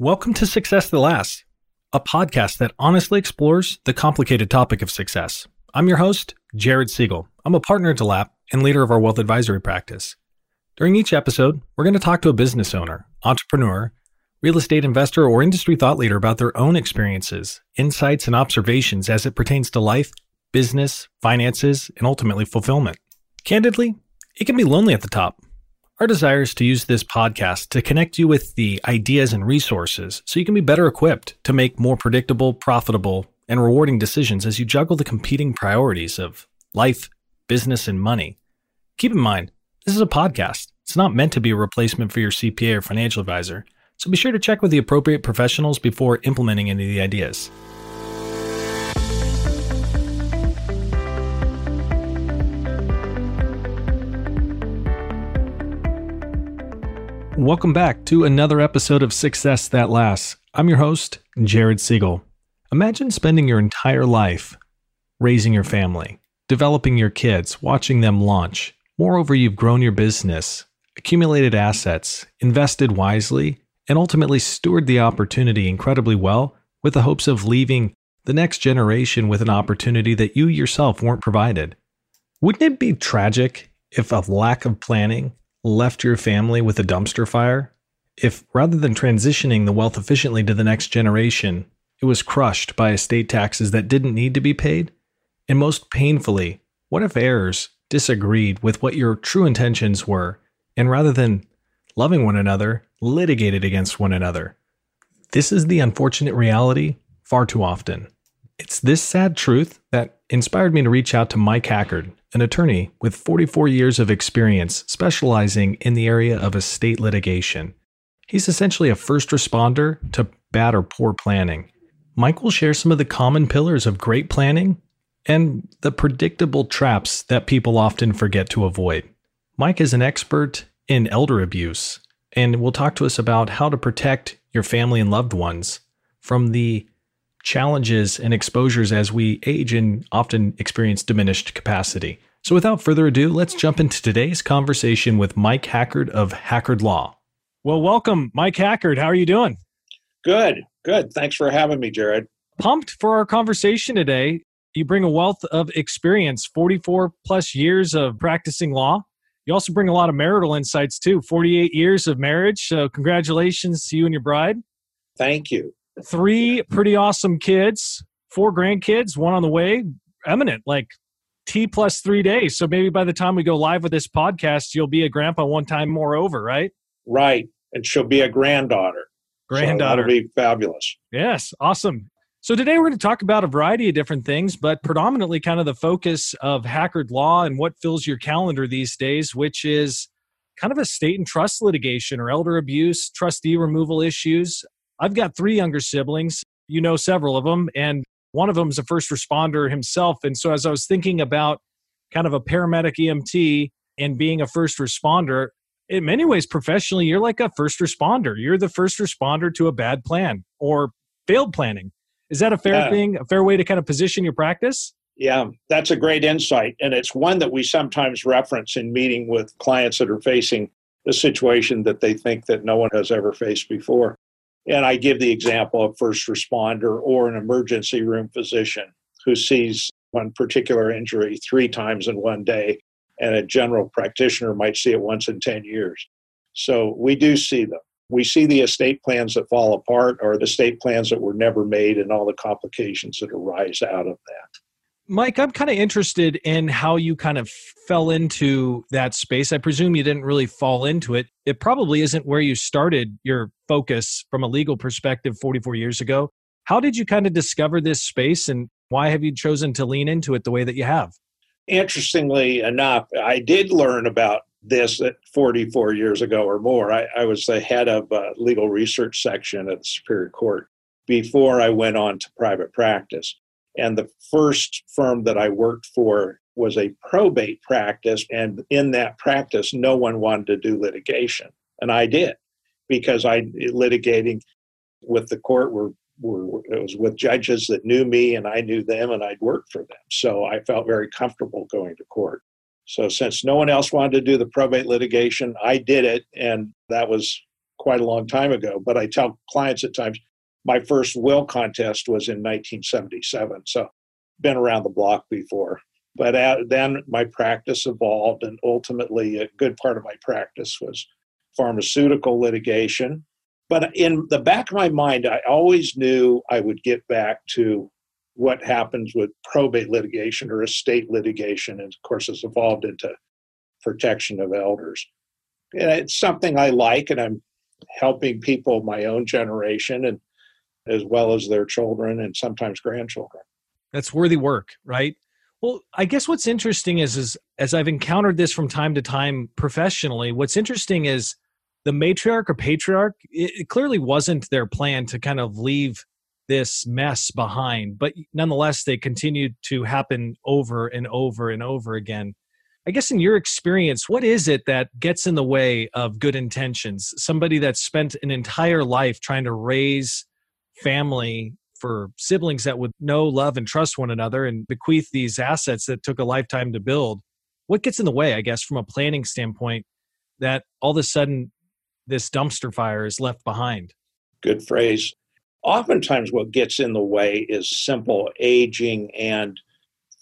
Welcome to Success That Lasts, a podcast that honestly explores the complicated topic of success. I'm your host, Jared Siegel. I'm a partner at Delap and leader of our wealth advisory practice. During each episode, we're going to talk to a business owner, entrepreneur, real estate investor, or industry thought leader about their own experiences, insights, and observations as it pertains to life, business, finances, and ultimately fulfillment. Candidly, it can be lonely at the top. Our desire is to use this podcast to connect you with the ideas and resources so you can be better equipped to make more predictable, profitable, and rewarding decisions as you juggle the competing priorities of life, business, and money. Keep in mind, this is a podcast. It's not meant to be a replacement for your CPA or financial advisor, so be sure to check with the appropriate professionals before implementing any of the ideas. Welcome back to another episode of Success That Lasts. I'm your host, Jared Siegel. Imagine spending your entire life raising your family, developing your kids, watching them launch. Moreover, you've grown your business, accumulated assets, invested wisely, and ultimately steward the opportunity incredibly well with the hopes of leaving the next generation with an opportunity that you yourself weren't provided. Wouldn't it be tragic if a lack of planning left your family with a dumpster fire? If rather than transitioning the wealth efficiently to the next generation, it was crushed by estate taxes that didn't need to be paid? And most painfully, what if heirs disagreed with what your true intentions were, and rather than loving one another, litigated against one another? This is the unfortunate reality far too often. It's this sad truth that inspired me to reach out to Mike Hackard, an attorney with 44 years of experience specializing in the area of estate litigation. He's essentially a first responder to bad or poor planning. Mike will share some of the common pillars of great planning and the predictable traps that people often forget to avoid. Mike is an expert in elder abuse and will talk to us about how to protect your family and loved ones from the challenges and exposures as we age and often experience diminished capacity. So without further ado, let's jump into today's conversation with Mike Hackard of Hackard Law. Well, welcome, Mike Hackard. How are you doing? Good. Thanks for having me, Jared. Pumped for our conversation today. You bring a wealth of experience, 44 plus years of practicing law. You also bring a lot of marital insights too, 48 years of marriage. So congratulations to you and your bride. Thank you. 3 pretty awesome kids, 4 grandkids, 1 on the way, eminent, like T+3 days. So maybe by the time we go live with this podcast, you'll be a grandpa one time moreover, right? Right. And she'll be a granddaughter. So that'll be fabulous. Yes. Awesome. So today we're going to talk about a variety of different things, but predominantly kind of the focus of Hackard Law and what fills your calendar these days, which is kind of estate and trust litigation or elder abuse, trustee removal issues. I've got 3 younger siblings, you know, several of them, and one of them is a first responder himself. And so as I was thinking about kind of a paramedic EMT and being a first responder, in many ways, professionally, you're like a first responder. You're the first responder to a bad plan or failed planning. Is that a fair thing, a fair way to kind of position your practice? Yeah, that's a great insight. And it's one that we sometimes reference in meeting with clients that are facing a situation that they think that no one has ever faced before. And I give the example of first responder or an emergency room physician who sees one particular injury 3 times in one day, and a general practitioner might see it once in 10 years. So we do see them. We see the estate plans that fall apart or the estate plans that were never made and all the complications that arise out of that. Mike, I'm kind of interested in how you kind of fell into that space. I presume you didn't really fall into it. It probably isn't where you started your focus from a legal perspective 44 years ago. How did you kind of discover this space and why have you chosen to lean into it the way that you have? Interestingly enough, I did learn about this 44 years ago or more. I was the head of a legal research section at the Superior Court before I went on to private practice. And the first firm that I worked for was a probate practice. And in that practice, no one wanted to do litigation. And I did, because litigating with the court it was with judges that knew me and I knew them and I'd worked for them. So I felt very comfortable going to court. So since no one else wanted to do the probate litigation, I did it. And that was quite a long time ago, but I tell clients at times, my first will contest was in 1977. So been around the block before. But then my practice evolved, and ultimately a good part of my practice was pharmaceutical litigation. But in the back of my mind, I always knew I would get back to what happens with probate litigation or estate litigation. And of course, it's evolved into protection of elders. And it's something I like, and I'm helping people my own generation, and as well as their children and sometimes grandchildren. That's worthy work, right? Well, I guess what's interesting is as I've encountered this from time to time professionally, what's interesting is the matriarch or patriarch, it clearly wasn't their plan to kind of leave this mess behind, but nonetheless, they continued to happen over and over and over again. I guess in your experience, what is it that gets in the way of good intentions? Somebody that's spent an entire life trying to raise family for siblings that would know, love, and trust one another and bequeath these assets that took a lifetime to build. What gets in the way, I guess, from a planning standpoint, that all of a sudden this dumpster fire is left behind? Good phrase. Oftentimes what gets in the way is simple aging and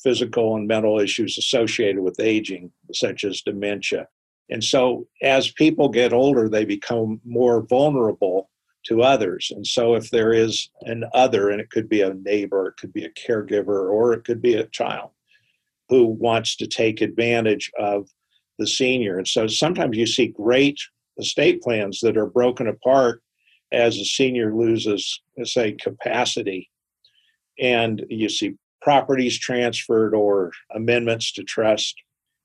physical and mental issues associated with aging, such as dementia. And so as people get older, they become more vulnerable to others. And so if there is an other, and it could be a neighbor, it could be a caregiver, or it could be a child who wants to take advantage of the senior. And so sometimes you see great estate plans that are broken apart as a senior loses, say, capacity. And you see properties transferred or amendments to trust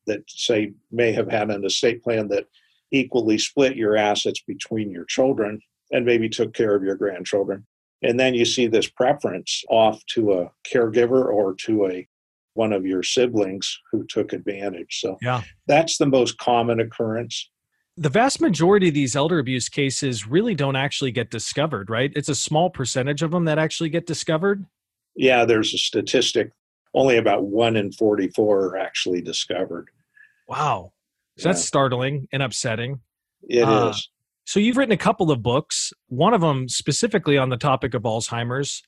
that, say, may have had an estate plan that equally split your assets between your children and maybe took care of your grandchildren. And then you see this preference off to a caregiver or to one of your siblings who took advantage. So that's the most common occurrence. The vast majority of these elder abuse cases really don't actually get discovered, right? It's a small percentage of them that actually get discovered. Yeah, there's a statistic. Only about 1 in 44 are actually discovered. Wow. So that's startling and upsetting. It is. So you've written a couple of books, one of them specifically on the topic of Alzheimer's.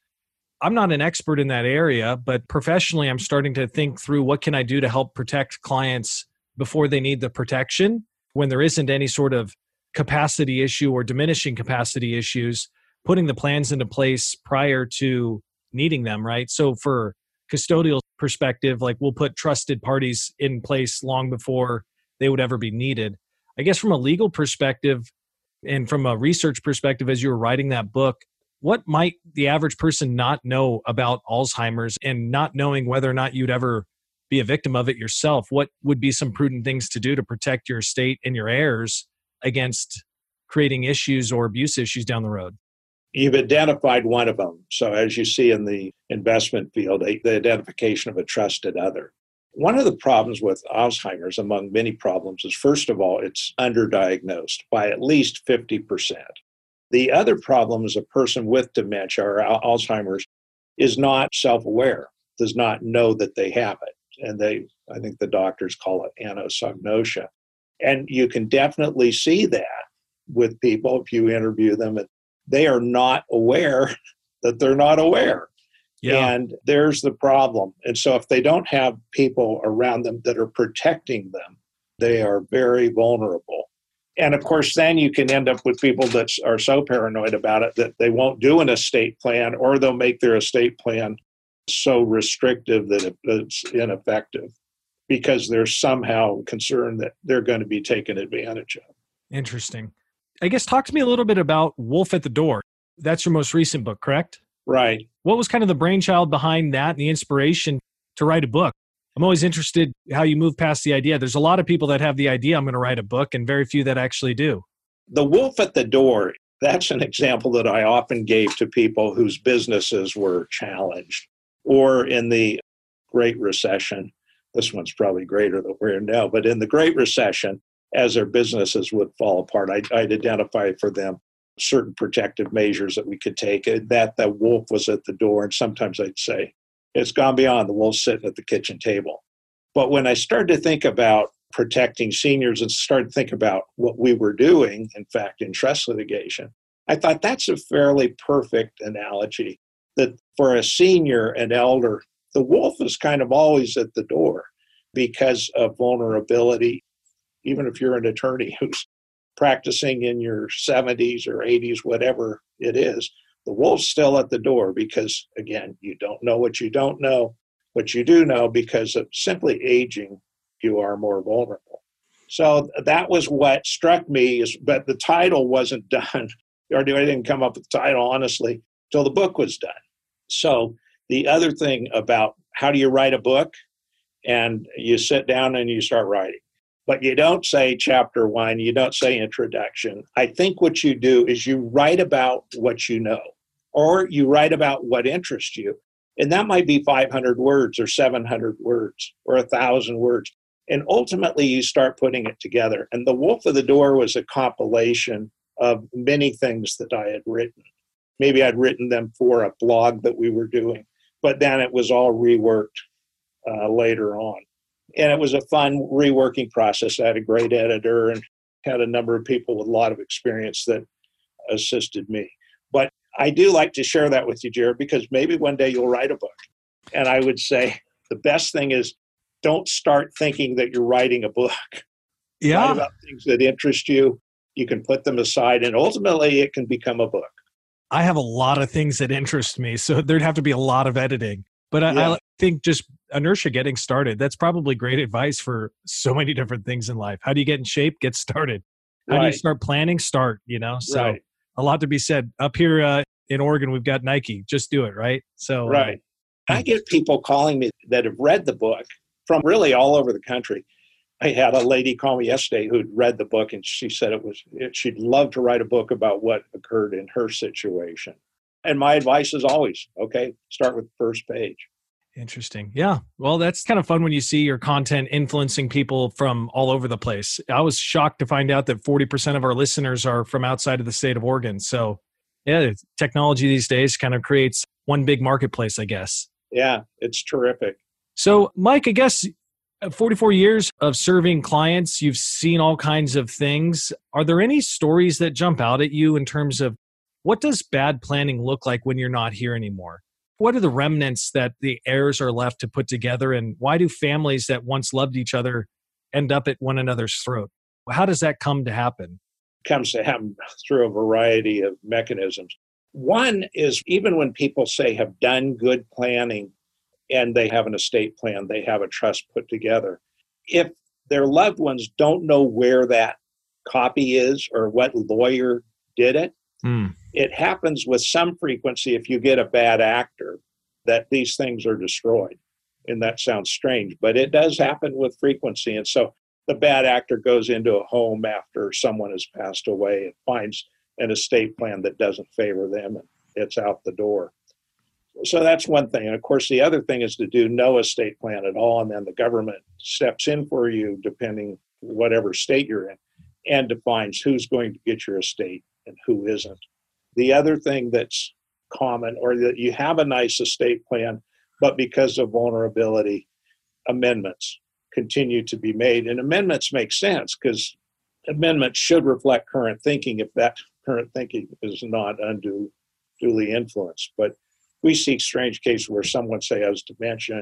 I'm not an expert in that area, but professionally, I'm starting to think through what can I do to help protect clients before they need the protection, when there isn't any sort of capacity issue or diminishing capacity issues, putting the plans into place prior to needing them, right? So for custodial perspective, like we'll put trusted parties in place long before they would ever be needed. I guess from a legal perspective, and from a research perspective, as you were writing that book, what might the average person not know about Alzheimer's, and not knowing whether or not you'd ever be a victim of it yourself? What would be some prudent things to do to protect your estate and your heirs against creating issues or abuse issues down the road? You've identified one of them. So as you see in the investment field, the identification of a trusted other. One of the problems with Alzheimer's, among many problems, is first of all, it's underdiagnosed by at least 50%. The other problem is a person with dementia or Alzheimer's is not self-aware, does not know that they have it. And I think the doctors call it anosognosia. And you can definitely see that with people if you interview them. They are not aware that they're not aware. Yeah. And there's the problem. And so if they don't have people around them that are protecting them, they are very vulnerable. And of course, then you can end up with people that are so paranoid about it that they won't do an estate plan, or they'll make their estate plan so restrictive that it's ineffective because they're somehow concerned that they're going to be taken advantage of. Interesting. I guess talk to me a little bit about Wolf at the Door. That's your most recent book, correct? Right. What was kind of the brainchild behind that and the inspiration to write a book? I'm always interested how you move past the idea. There's a lot of people that have the idea, I'm going to write a book, and very few that actually do. The Wolf at the Door, that's an example that I often gave to people whose businesses were challenged or in the Great Recession. This one's probably greater than we're in now, but in the Great Recession, as their businesses would fall apart, I'd identify for them certain protective measures that we could take, that the wolf was at the door. And sometimes I'd say, it's gone beyond, the wolf's sitting at the kitchen table. But when I started to think about protecting seniors and started to think about what we were doing, in fact, in trust litigation, I thought that's a fairly perfect analogy, that for a senior and elder, the wolf is kind of always at the door because of vulnerability. Even if you're an attorney who's practicing in your 70s or 80s, whatever it is, the wolf's still at the door because, again, you don't know what you don't know, what you do know, because of simply aging, you are more vulnerable. So that was what struck me, but the title wasn't done, or I didn't come up with the title, honestly, till the book was done. So the other thing about how do you write a book, and you sit down and you start writing. But you don't say chapter one, you don't say introduction. I think what you do is you write about what you know, or you write about what interests you. And that might be 500 words or 700 words or 1,000 words. And ultimately, you start putting it together. And The Wolf at the Door was a compilation of many things that I had written. Maybe I'd written them for a blog that we were doing, but then it was all reworked later on. And it was a fun reworking process. I had a great editor and had a number of people with a lot of experience that assisted me. But I do like to share that with you, Jared, because maybe one day you'll write a book. And I would say the best thing is don't start thinking that you're writing a book. Yeah. Write about things that interest you. You can put them aside, and ultimately it can become a book. I have a lot of things that interest me, so there'd have to be a lot of editing. But I think just inertia, getting started. That's probably great advice for so many different things in life. How do you get in shape? Get started. How do you start planning? Start, you know? So a lot to be said. Up here in Oregon, we've got Nike. Just do it, right? So I get people calling me that have read the book from really all over the country. I had a lady call me yesterday who'd read the book, and she said she'd love to write a book about what occurred in her situation. And my advice is always, okay, start with the first page. Interesting. Yeah. Well, that's kind of fun when you see your content influencing people from all over the place. I was shocked to find out that 40% of our listeners are from outside of the state of Oregon. So yeah, technology these days kind of creates one big marketplace, I guess. Yeah, it's terrific. So Mike, I guess 44 years of serving clients, you've seen all kinds of things. Are there any stories that jump out at you in terms of what does bad planning look like when you're not here anymore? What are the remnants that the heirs are left to put together? And why do families that once loved each other end up at one another's throat? How does that come to happen? It comes to happen through a variety of mechanisms. One is even when people say have done good planning and they have an estate plan, they have a trust put together. If their loved ones don't know where that copy is or what lawyer did it, it happens with some frequency if you get a bad actor that these things are destroyed. And that sounds strange, but it does happen with frequency. And so the bad actor goes into a home after someone has passed away and finds an estate plan that doesn't favor them, and it's out the door. So that's one thing. And of course, the other thing is to do no estate plan at all. And then the government steps in for you, depending whatever state you're in, and defines who's going to get your estate and who isn't. The other thing that's common, or that you have a nice estate plan, but because of vulnerability, amendments continue to be made. And amendments make sense because amendments should reflect current thinking if that current thinking is not unduly influenced. But we see strange cases where someone say, I was dementia.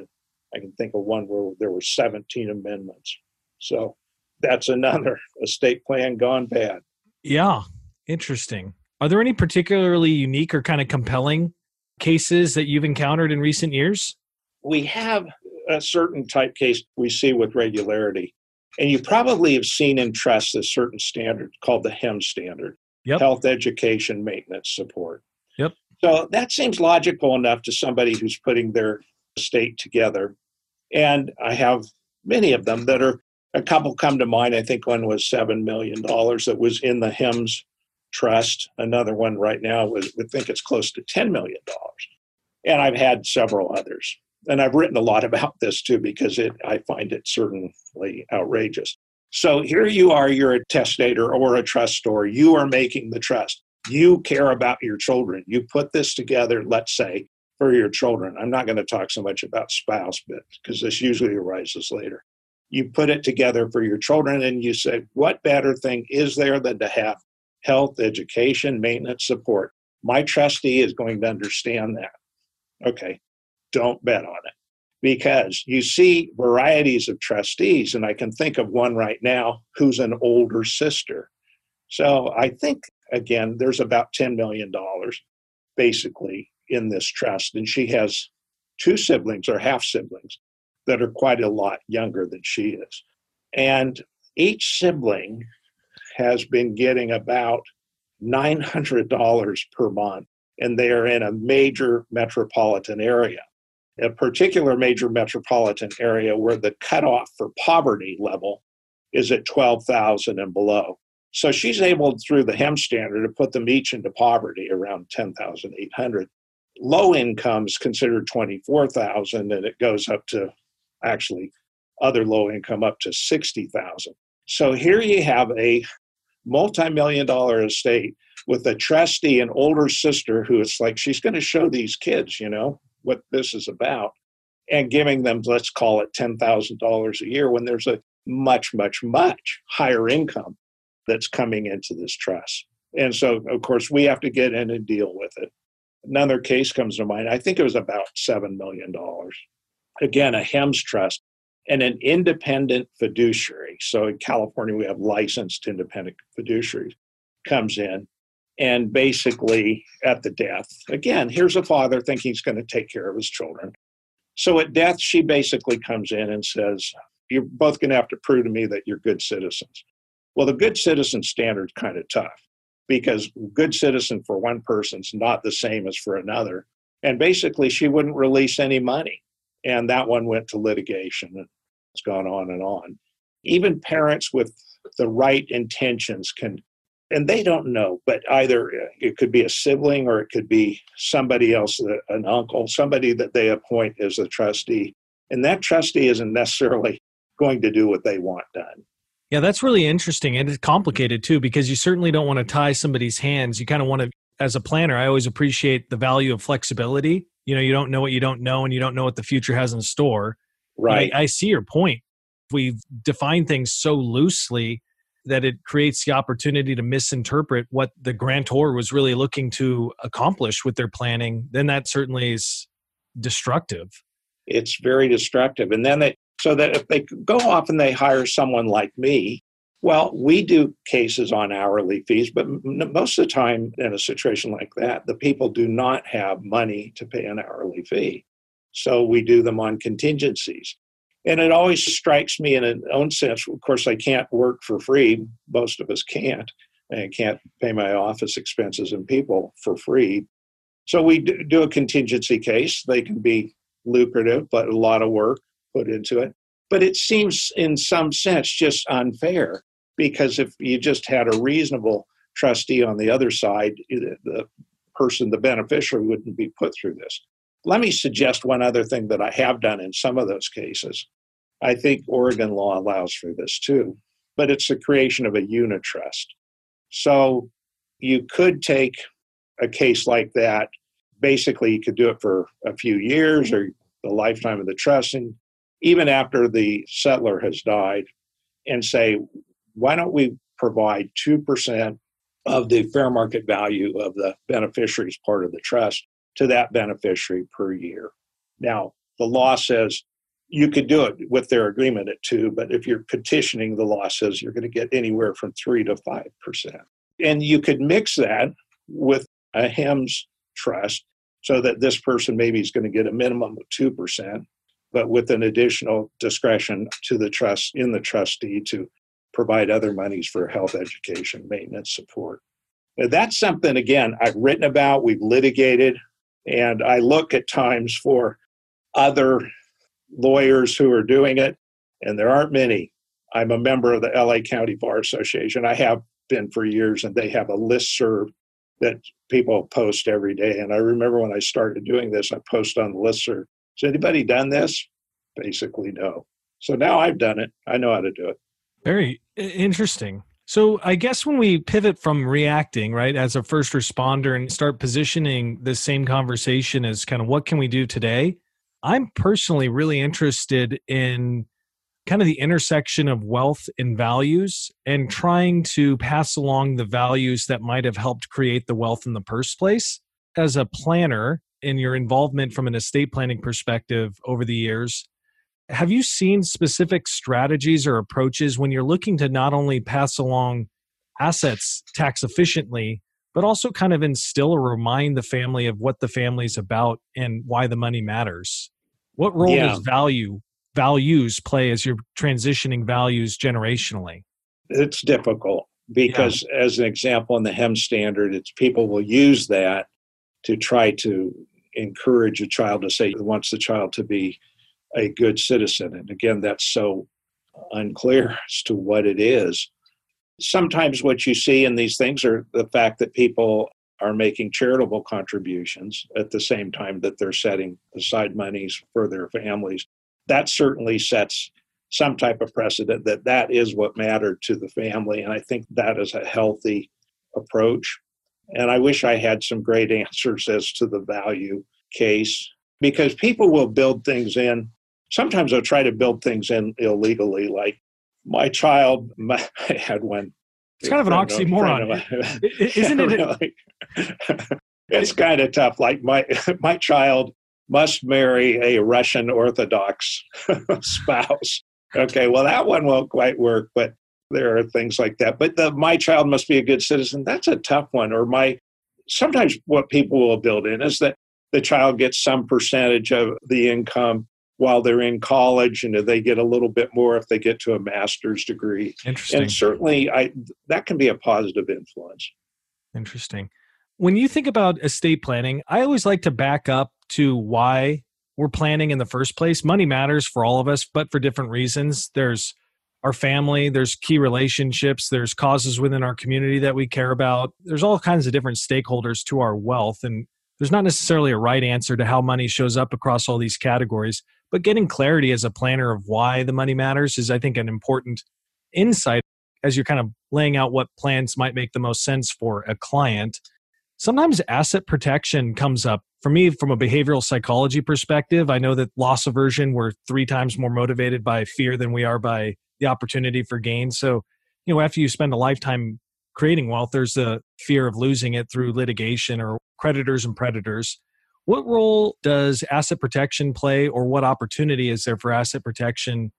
I can think of one where there were 17 amendments. So that's another estate plan gone bad. Yeah, interesting. Are there any particularly unique or kind of compelling cases that you've encountered in recent years? We have a certain type case we see with regularity. And you probably have seen in trust a certain standard called the HEMS standard, Health, Education, Maintenance, Support. Yep. So that seems logical enough to somebody who's putting their estate together. And I have many of them that are, a couple come to mind. I think one was $7 million that was in the HEMS trust. Another one right now was, we think it's close to $10 million. And I've had several others. And I've written a lot about this too, because I find it certainly outrageous. So here you are, you're a testator or a trustor. You are making the trust. You care about your children. You put this together, let's say, for your children. I'm not going to talk so much about spouse, but because this usually arises later. you put it together for your children, and you say, what better thing is there than to have health, education, maintenance, support? My trustee is going to understand that. Okay, don't bet on it. Because you see varieties of trustees, and I can think of one right now who's an older sister. So I think, again, there's about $10 million basically in this trust. And she has two siblings or half siblings that are quite a lot younger than she is. And each sibling has been getting about $900 per month, and they are in a major metropolitan area, a particular major metropolitan area where the cutoff for poverty level is at 12,000 and below. So she's able, through the HEMS standard, to put them each into poverty around 10,800. Low income's considered 24,000, and it goes up to, actually, other low income up to 60,000. So here you have a multi-million-dollar estate with a trustee, an older sister, who it's like, she's going to show these kids, you know, what this is about, and giving them, let's call it $10,000 a year, when there's a much, much, much higher income that's coming into this trust. And so, of course, we have to get in and deal with it. Another case comes to mind. I think it was about $7 million. Again, a HEMS trust and an independent fiduciary. So in California, we have licensed independent fiduciaries comes in. And basically, at the death, again, here's a father thinking he's going to take care of his children. So at death, she basically comes in and says, you're both going to have to prove to me that you're good citizens. Well, the good citizen standard's kind of tough, because good citizen for one person's not the same as for another. And basically, she wouldn't release any money. And that one went to litigation, and it's gone on and on. Even parents with the right intentions can, and they don't know, but either it could be a sibling or it could be somebody else, an uncle, somebody that they appoint as a trustee. And that trustee isn't necessarily going to do what they want done. Yeah, that's really interesting. And it's complicated too, because you certainly don't want to tie somebody's hands. You kind of want to, as a planner, I always appreciate the value of flexibility. You know, you don't know what you don't know, and you don't know what the future has in store. Right. I see your point. We've defined things so loosely that it creates the opportunity to misinterpret what the grantor was really looking to accomplish with their planning, then that certainly is destructive. It's very destructive. And then so that if they go off and they hire someone like me, well, we do cases on hourly fees, but most of the time in a situation like that, the people do not have money to pay an hourly fee. So we do them on contingencies. And it always strikes me in an own sense, of course, I can't work for free. Most of us can't. I can't pay my office expenses and people for free. So we do a contingency case. They can be lucrative, but a lot of work put into it. But it seems in some sense just unfair, because if you just had a reasonable trustee on the other side, the person, the beneficiary, wouldn't be put through this. Let me suggest one other thing that I have done in some of those cases. I think Oregon law allows for this too, but it's the creation of a unitrust. So you could take a case like that. Basically, you could do it for a few years or the lifetime of the trust, and even after the settler has died, and say, why don't we provide 2% of the fair market value of the beneficiary's part of the trust to that beneficiary per year. Now, the law says you could do it with their agreement at 2%, but if you're petitioning, the law says you're going to get anywhere from 3% to 5%. And you could mix that with a HEMS trust so that this person maybe is going to get a minimum of 2%, but with an additional discretion to the trust in the trustee to provide other monies for health, education, maintenance, support. Now, that's something, again, I've written about, we've litigated. And I look at times for other lawyers who are doing it, and there aren't many. I'm a member of the L.A. County Bar Association. I have been for years, and they have a listserv that people post every day. And I remember when I started doing this, I post on the listserv, has anybody done this? Basically, no. So now I've done it. I know how to do it. Very interesting. So I guess when we pivot from reacting, right, as a first responder and start positioning this same conversation as kind of what can we do today, I'm personally really interested in kind of the intersection of wealth and values and trying to pass along the values that might have helped create the wealth in the first place. As a planner in your involvement from an estate planning perspective over the years, have you seen specific strategies or approaches when you're looking to not only pass along assets tax efficiently, but also kind of instill or remind the family of what the family's about and why the money matters? What role does values play as you're transitioning values generationally? It's difficult because, as an example, in the HEMS standard, it's people will use that to try to encourage a child to say wants the child to be a good citizen. And again, that's so unclear as to what it is. Sometimes what you see in these things are the fact that people are making charitable contributions at the same time that they're setting aside monies for their families. That certainly sets some type of precedent that that is what mattered to the family. And I think that is a healthy approach. And I wish I had some great answers as to the value case, because people will build things in. Sometimes they'll try to build things in illegally, like my child had one. It's kind of an oxymoron, isn't it? Really. It's kind of tough. Like my child must marry a Russian Orthodox spouse. Okay, well, that one won't quite work, but there are things like that. But my child must be a good citizen. That's a tough one. Or sometimes what people will build in is that the child gets some percentage of the income while they're in college, and they get a little bit more if they get to a master's degree. Interesting. And certainly that can be a positive influence. Interesting. When you think about estate planning, I always like to back up to why we're planning in the first place. Money matters for all of us, but for different reasons. There's our family, there's key relationships, there's causes within our community that we care about. There's all kinds of different stakeholders to our wealth, and there's not necessarily a right answer to how money shows up across all these categories, but getting clarity as a planner of why the money matters is, I think, an important insight as you're kind of laying out what plans might make the most sense for a client. Sometimes asset protection comes up. For me, from a behavioral psychology perspective, I know that loss aversion, we're 3 times more motivated by fear than we are by the opportunity for gain. So, after you spend a lifetime creating wealth, there's the fear of losing it through litigation or creditors and predators. What role does asset protection play, or what opportunity is there for asset protection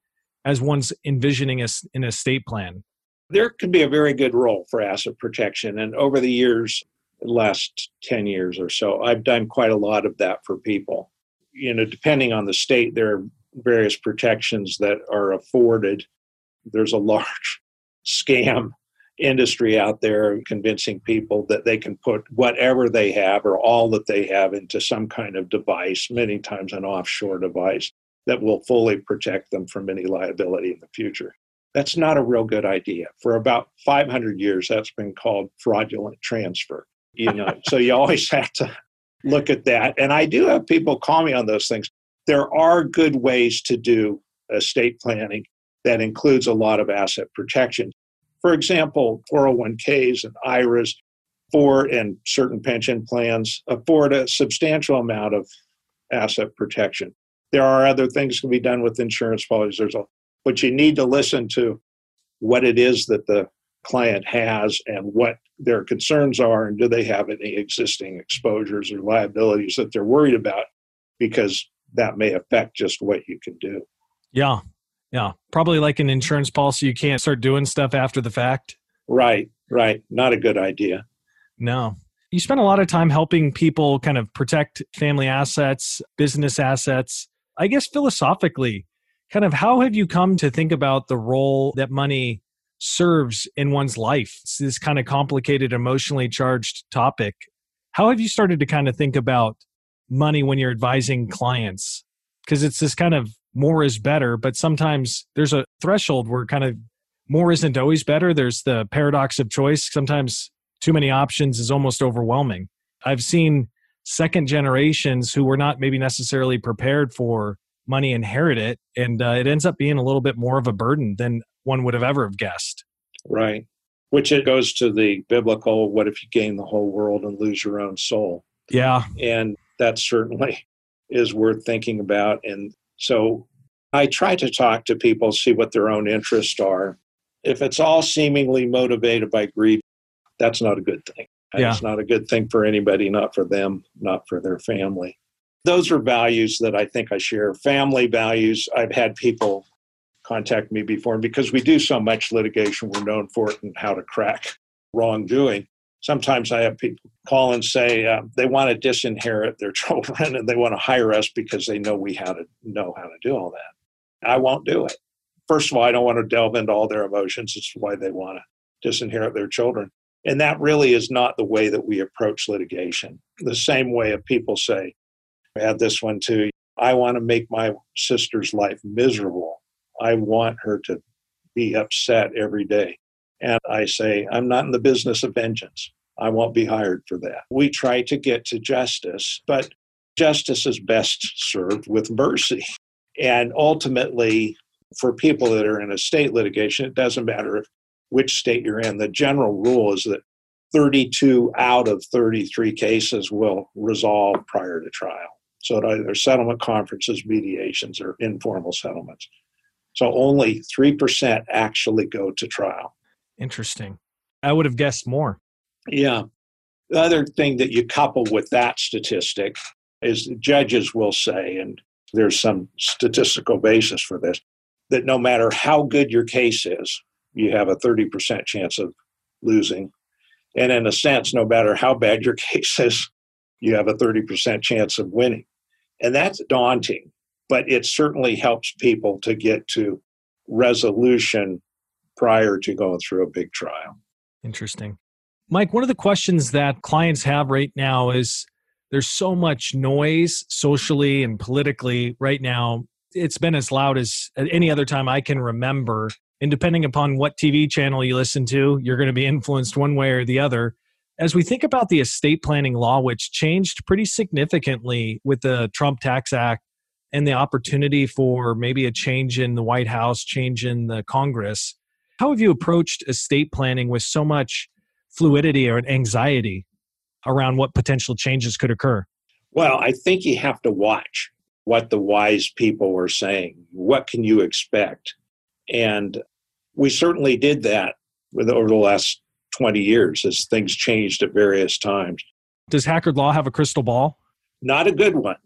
as one's envisioning an estate plan? There can be a very good role for asset protection. And over the years, the last 10 years or so, I've done quite a lot of that for people. Depending on the state, there are various protections that are afforded. There's a large scam industry out there convincing people that they can put whatever they have or all that they have into some kind of device, many times an offshore device, that will fully protect them from any liability in the future. That's not a real good idea. For about 500 years, that's been called fraudulent transfer. So you always have to look at that. And I do have people call me on those things. There are good ways to do estate planning that includes a lot of asset protection. For example, 401ks and IRAs and certain pension plans afford a substantial amount of asset protection. There are other things can be done with insurance policies. But you need to listen to what it is that the client has and what their concerns are, and do they have any existing exposures or liabilities that they're worried about, because that may affect just what you can do. Yeah. Yeah, probably like an insurance policy, you can't start doing stuff after the fact. Right. Not a good idea. No. You spend a lot of time helping people kind of protect family assets, business assets. I guess philosophically, kind of how have you come to think about the role that money serves in one's life? It's this kind of complicated, emotionally charged topic. How have you started to kind of think about money when you're advising clients? Because it's this kind of more is better, but sometimes there's a threshold where kind of more isn't always better. There's the paradox of choice. Sometimes too many options is almost overwhelming. I've seen second generations who were not maybe necessarily prepared for money inherit it, and it ends up being a little bit more of a burden than one would have ever have guessed. Right. Which it goes to the biblical, what if you gain the whole world and lose your own soul? Yeah. And that certainly is worth thinking about. And so I try to talk to people, see what their own interests are. If it's all seemingly motivated by greed, that's not a good thing. Yeah. It's not a good thing for anybody, not for them, not for their family. Those are values that I think I share. Family values, I've had people contact me before, and because we do so much litigation, we're known for it and how to crack wrongdoing. Sometimes I have people call and say they want to disinherit their children and they want to hire us because they know we know how to do all that. I won't do it. First of all, I don't want to delve into all their emotions. It's why they want to disinherit their children. And that really is not the way that we approach litigation. The same way if people say, I had this one too, I want to make my sister's life miserable. I want her to be upset every day. And I say, I'm not in the business of vengeance. I won't be hired for that. We try to get to justice, but justice is best served with mercy. And ultimately, for people that are in estate litigation, it doesn't matter which state you're in. The general rule is that 32 out of 33 cases will resolve prior to trial. So it either settlement conferences, mediations, or informal settlements. So only 3% actually go to trial. Interesting. I would have guessed more. Yeah. The other thing that you couple with that statistic is judges will say, and there's some statistical basis for this, that no matter how good your case is, you have a 30% chance of losing. And in a sense, no matter how bad your case is, you have a 30% chance of winning. And that's daunting, but it certainly helps people to get to resolution prior to going through a big trial. Interesting. Mike, one of the questions that clients have right now is there's so much noise socially and politically right now. It's been as loud as at any other time I can remember. And depending upon what TV channel you listen to, you're going to be influenced one way or the other. As we think about the estate planning law, which changed pretty significantly with the Trump Tax Act and the opportunity for maybe a change in the White House, change in the Congress, how have you approached estate planning with so much fluidity or anxiety around what potential changes could occur? Well, I think you have to watch what the wise people are saying. What can you expect? And we certainly did that over the last 20 years as things changed at various times. Does Hackard Law have a crystal ball? Not a good one.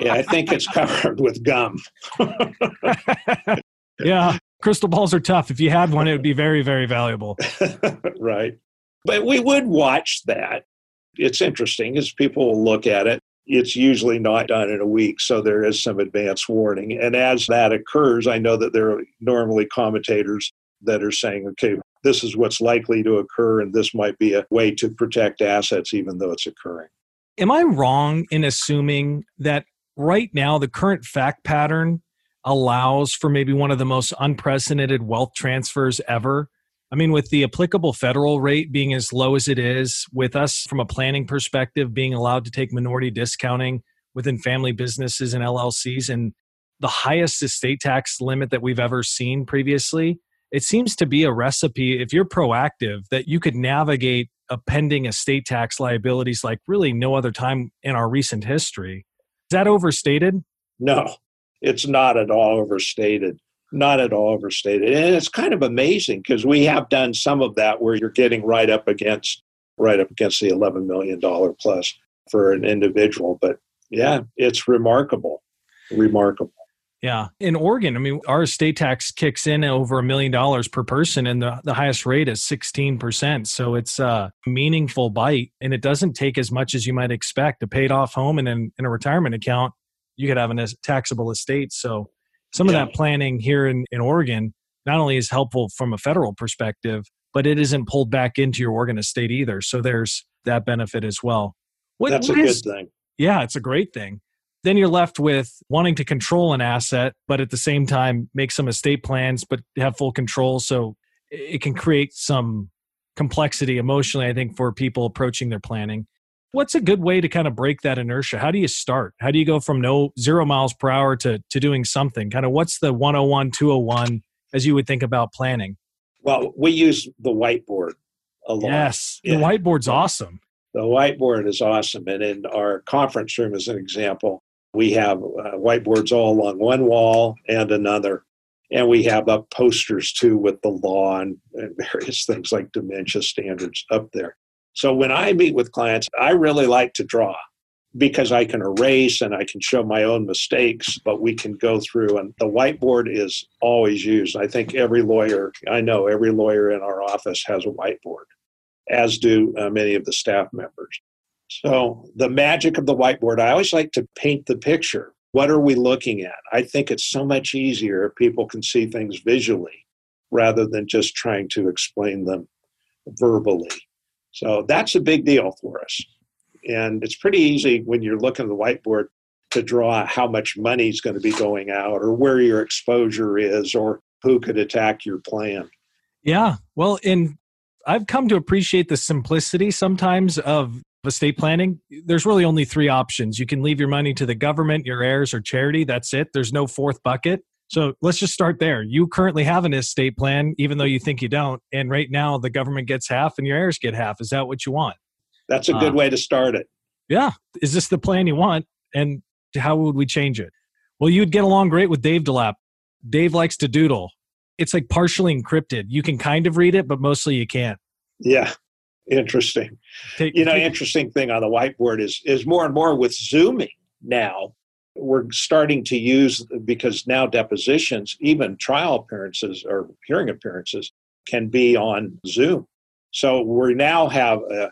Yeah, I think it's covered with gum. Yeah. Crystal balls are tough. If you had one, it would be very, very valuable. Right. But we would watch that. It's interesting as people will look at it. It's usually not done in a week, so there is some advance warning. And as that occurs, I know that there are normally commentators that are saying, okay, this is what's likely to occur, and this might be a way to protect assets even though it's occurring. Am I wrong in assuming that right now the current fact pattern allows for maybe one of the most unprecedented wealth transfers ever? I mean, with the applicable federal rate being as low as it is, with us from a planning perspective being allowed to take minority discounting within family businesses and LLCs and the highest estate tax limit that we've ever seen previously, it seems to be a recipe, if you're proactive, that you could navigate a pending estate tax liabilities like really no other time in our recent history. Is that overstated? No. It's not at all overstated, not at all overstated. And it's kind of amazing because we have done some of that where you're getting right up against the $11 million plus for an individual. But yeah, it's remarkable, remarkable. Yeah. In Oregon, I mean, our estate tax kicks in over $1 million per person and the highest rate is 16%. So it's a meaningful bite and it doesn't take as much as you might expect. A paid off home and in a retirement account, you could have a taxable estate. So some of that planning here in Oregon not only is helpful from a federal perspective, but it isn't pulled back into your Oregon estate either. So there's that benefit as well. That's a good thing. Yeah, it's a great thing. Then you're left with wanting to control an asset, but at the same time, make some estate plans, but have full control. So it can create some complexity emotionally, I think, for people approaching their planning. What's a good way to kind of break that inertia? How do you start? How do you go from 0 miles per hour to doing something? Kind of what's the 101, 201 as you would think about planning? Well, we use the whiteboard a lot. Yes, the whiteboard's awesome. The whiteboard is awesome. And in our conference room, as an example, We have whiteboards all along one wall and another. And we have up posters, too, with the law and various things like dementia standards up there. So when I meet with clients, I really like to draw because I can erase and I can show my own mistakes, but we can go through. And the whiteboard is always used. I think every lawyer, I know every lawyer in our office has a whiteboard, as do many of the staff members. So the magic of the whiteboard, I always like to paint the picture. What are we looking at? I think it's so much easier if people can see things visually rather than just trying to explain them verbally. So that's a big deal for us. And it's pretty easy when you're looking at the whiteboard to draw how much money is going to be going out or where your exposure is or who could attack your plan. Yeah. Well, and I've come to appreciate the simplicity sometimes of estate planning. There's really only three options. You can leave your money to the government, your heirs, or charity. That's it. There's no fourth bucket. So let's just start there. You currently have an estate plan, even though you think you don't. And right now the government gets half and your heirs get half. Is that what you want? That's a good way to start it. Yeah. Is this the plan you want? And how would we change it? Well, you'd get along great with Dave Delap. Dave likes to doodle. It's like partially encrypted. You can kind of read it, but mostly you can't. Yeah. Interesting. Interesting thing on the whiteboard is more and more with Zooming now, we're starting to use, because now depositions, even trial appearances or hearing appearances can be on Zoom. So we now have a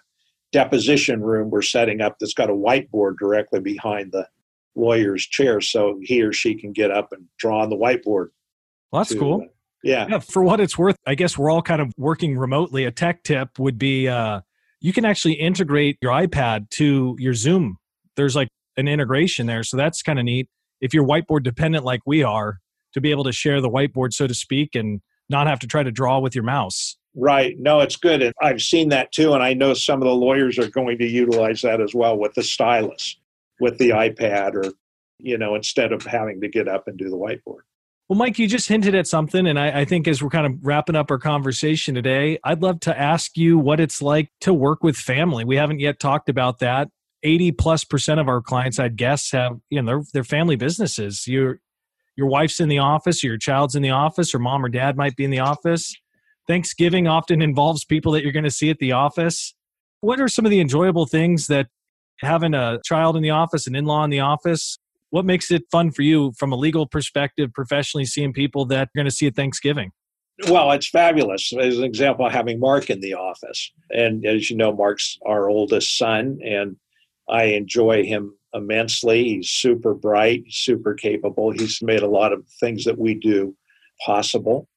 deposition room we're setting up that's got a whiteboard directly behind the lawyer's chair. So he or she can get up and draw on the whiteboard. Well, that's cool. Yeah. For what it's worth, I guess we're all kind of working remotely. A tech tip would be you can actually integrate your iPad to your Zoom. There's like an integration there. So that's kind of neat. If you're whiteboard dependent like we are, to be able to share the whiteboard, so to speak, and not have to try to draw with your mouse. Right. No, it's good. And I've seen that too. And I know some of the lawyers are going to utilize that as well with the stylus, with the iPad, or, instead of having to get up and do the whiteboard. Well, Mike, you just hinted at something, and I think as we're kind of wrapping up our conversation today, I'd love to ask you what it's like to work with family. We haven't yet talked about that. 80+% of our clients, I'd guess, have their family businesses. Your wife's in the office, or your child's in the office, or mom or dad might be in the office. Thanksgiving often involves people that you're going to see at the office. What are some of the enjoyable things that having a child in the office, an in-law in the office? What makes it fun for you from a legal perspective, professionally seeing people that you're going to see at Thanksgiving? Well, it's fabulous. As an example, having Mark in the office. And as you know, Mark's our oldest son, and I enjoy him immensely. He's super bright, super capable. He's made a lot of things that we do possible.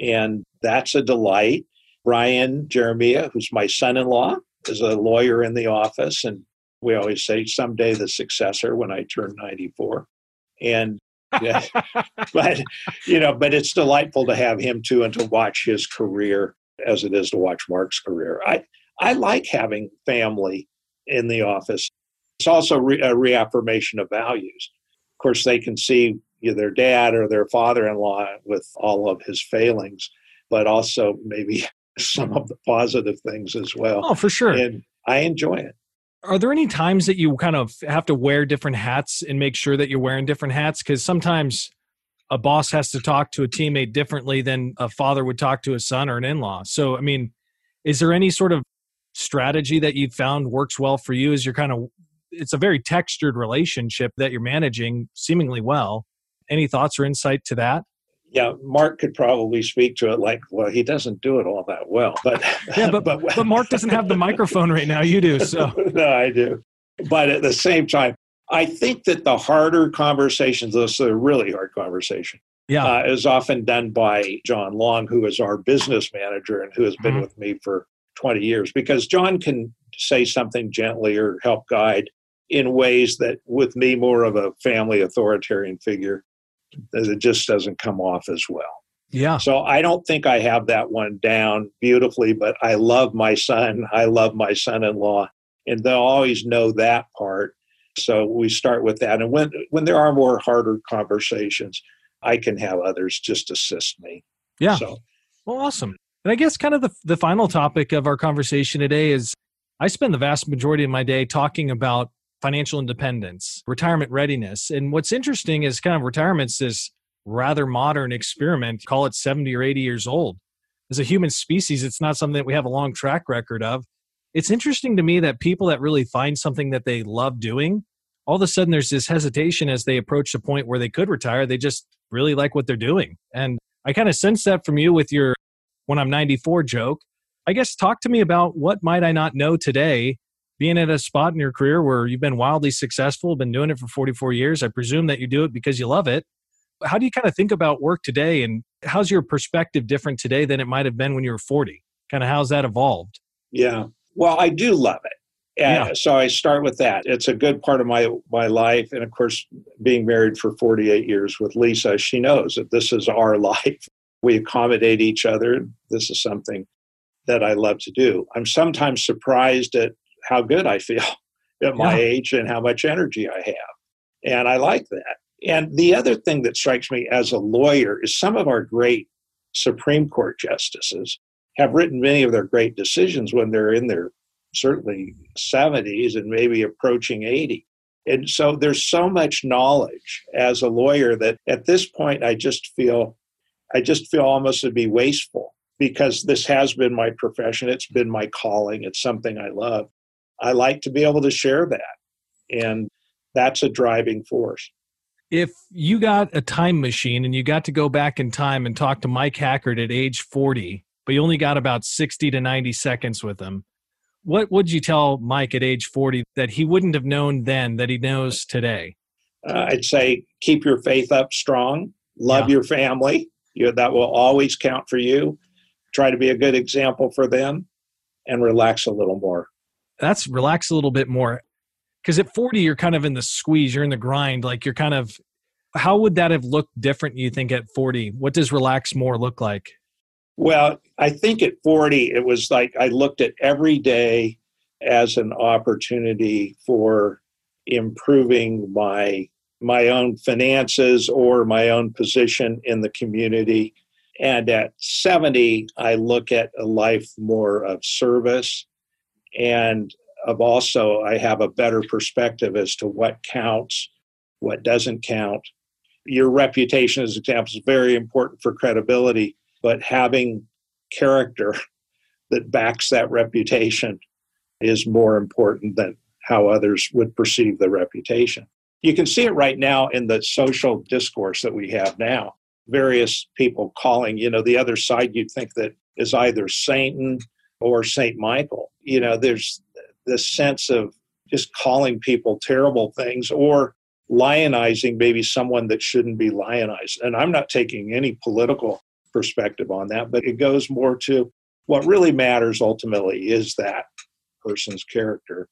And that's a delight. Brian Jeremiah, who's my son-in-law, is a lawyer in the office, and we always say someday the successor when I turn 94. And, yeah, but it's delightful to have him too and to watch his career as it is to watch Mark's career. I like having family in the office. It's also a reaffirmation of values. Of course, they can see their dad or their father-in-law with all of his failings, but also maybe some of the positive things as well. Oh, for sure. And I enjoy it. Are there any times that you kind of have to wear different hats and make sure that you're wearing different hats? Because sometimes a boss has to talk to a teammate differently than a father would talk to a son or an in-law. So, I mean, is there any sort of strategy that you've found works well for you as you're it's a very textured relationship that you're managing seemingly well. Any thoughts or insight to that? Yeah, Mark could probably speak to it he doesn't do it all that well. But yeah, but Mark doesn't have the microphone right now. You do, so. No, I do. But at the same time, I think that the harder conversations, those are really hard conversations, is often done by John Long, who is our business manager and who has been with me for 20 years. Because John can say something gently or help guide in ways that, with me, more of a family authoritarian figure, it just doesn't come off as well. Yeah. So I don't think I have that one down beautifully, but I love my son. I love my son-in-law, and they'll always know that part. So we start with that. And when there are more harder conversations, I can have others just assist me. Yeah. So. Well, awesome. And I guess kind of the final topic of our conversation today is I spend the vast majority of my day talking about financial independence, retirement readiness. And what's interesting is kind of retirement's this rather modern experiment, call it 70 or 80 years old. As a human species, it's not something that we have a long track record of. It's interesting to me that people that really find something that they love doing, all of a sudden there's this hesitation as they approach the point where they could retire. They just really like what they're doing. And I kind of sense that from you with your "when I'm 94 joke. I guess talk to me about what might I not know today, being at a spot in your career where you've been wildly successful, been doing it for 44 years. I presume that you do it because you love it. How do you kind of think about work today, and how's your perspective different today than it might have been when you were 40? Kind of how's that evolved? Yeah. Well, I do love it. And so I start with that. It's a good part of my life. And of course, being married for 48 years with Lisa, she knows that this is our life. We accommodate each other. This is something that I love to do. I'm sometimes surprised at how good I feel at my age and how much energy I have. And I like that. And the other thing that strikes me as a lawyer is some of our great Supreme Court justices have written many of their great decisions when they're in their certainly 70s and maybe approaching 80. And so there's so much knowledge as a lawyer that at this point, I just feel almost to be wasteful, because this has been my profession. It's been my calling. It's something I love. I like to be able to share that. And that's a driving force. If you got a time machine and you got to go back in time and talk to Mike Hackard at age 40, but you only got about 60 to 90 seconds with him, what would you tell Mike at age 40 that he wouldn't have known then that he knows today? I'd say keep your faith up strong. Love your family. That will always count for you. Try to be a good example for them and relax a little more. That's relax a little bit more. Because at 40, you're kind of in the squeeze, you're in the grind, like you're kind of, how would that have looked different, you think, at 40? What does relax more look like? Well, I think at 40, it was like I looked at every day as an opportunity for improving my own finances or my own position in the community. And at 70, I look at a life more of service, and of also, I have a better perspective as to what counts, what doesn't count. Your reputation, as an example, is very important for credibility, but having character that backs that reputation is more important than how others would perceive the reputation. You can see it right now in the social discourse that we have now. Various people calling, the other side you'd think that is either Satan or Saint Michael. There's this sense of just calling people terrible things or lionizing maybe someone that shouldn't be lionized. And I'm not taking any political perspective on that, but it goes more to what really matters ultimately is that person's character.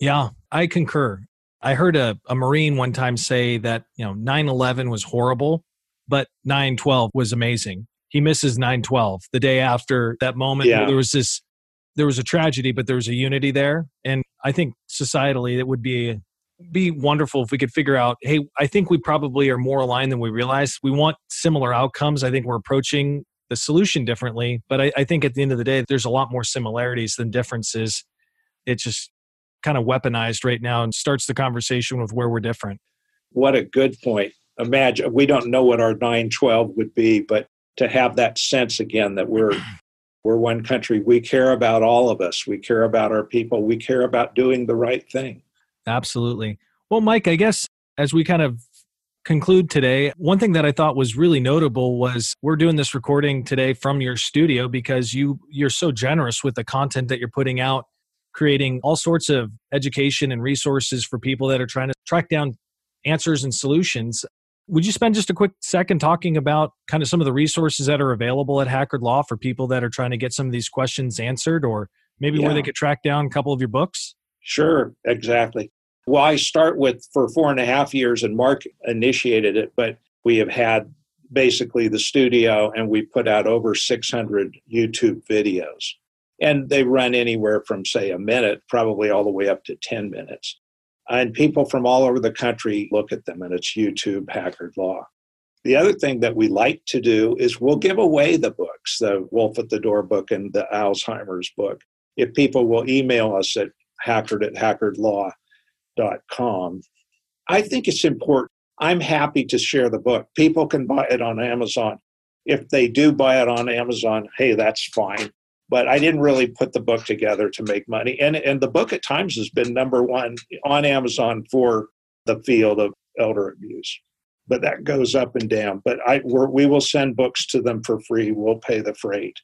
Yeah, I concur. I heard a Marine one time say that 9/11 was horrible, but 9/12 was amazing. He misses 9/12, the day after that moment. Yeah. There was a tragedy, but there was a unity there. And I think societally, it would be wonderful if we could figure out, hey, I think we probably are more aligned than we realize. We want similar outcomes. I think we're approaching the solution differently. But I think at the end of the day, there's a lot more similarities than differences. It's just kind of weaponized right now and starts the conversation with where we're different. What a good point. Imagine, we don't know what our 9/12 would be, but to have that sense again that we're one country. We care about all of us. We care about our people. We care about doing the right thing. Absolutely. Well, Mike, I guess as we kind of conclude today, one thing that I thought was really notable was we're doing this recording today from your studio because you're so generous with the content that you're putting out, creating all sorts of education and resources for people that are trying to track down answers and solutions. Would you spend just a quick second talking about kind of some of the resources that are available at Hackard Law for people that are trying to get some of these questions answered, or maybe where they could track down a couple of your books? Sure, exactly. Well, I start with, for 4.5 years, and Mark initiated it, but we have had basically the studio, and we put out over 600 YouTube videos. And they run anywhere from, say, a minute, probably all the way up to 10 minutes. And people from all over the country look at them, and it's YouTube, Hackard Law. The other thing that we like to do is we'll give away the books, the Wolf at the Door book and the Alzheimer's book, if people will email us at Hackard@Hackard Law. Hackard.com. I think it's important. I'm happy to share the book. People can buy it on Amazon. If they do buy it on Amazon, hey, that's fine. But I didn't really put the book together to make money. And the book at times has been number one on Amazon for the field of elder abuse. But that goes up and down. But we will send books to them for free. We'll pay the freight.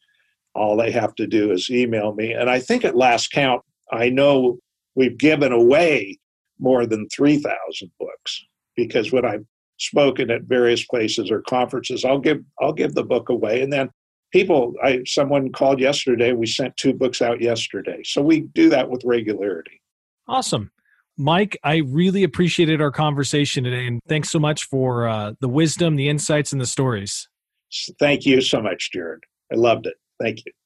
All they have to do is email me. And I think at last count, I know we've given away more than 3,000 books, because when I've spoken at various places or conferences, I'll give the book away. And then someone called yesterday, we sent 2 books out yesterday. So we do that with regularity. Awesome. Mike, I really appreciated our conversation today. And thanks so much for the wisdom, the insights, and the stories. Thank you so much, Jared. I loved it. Thank you.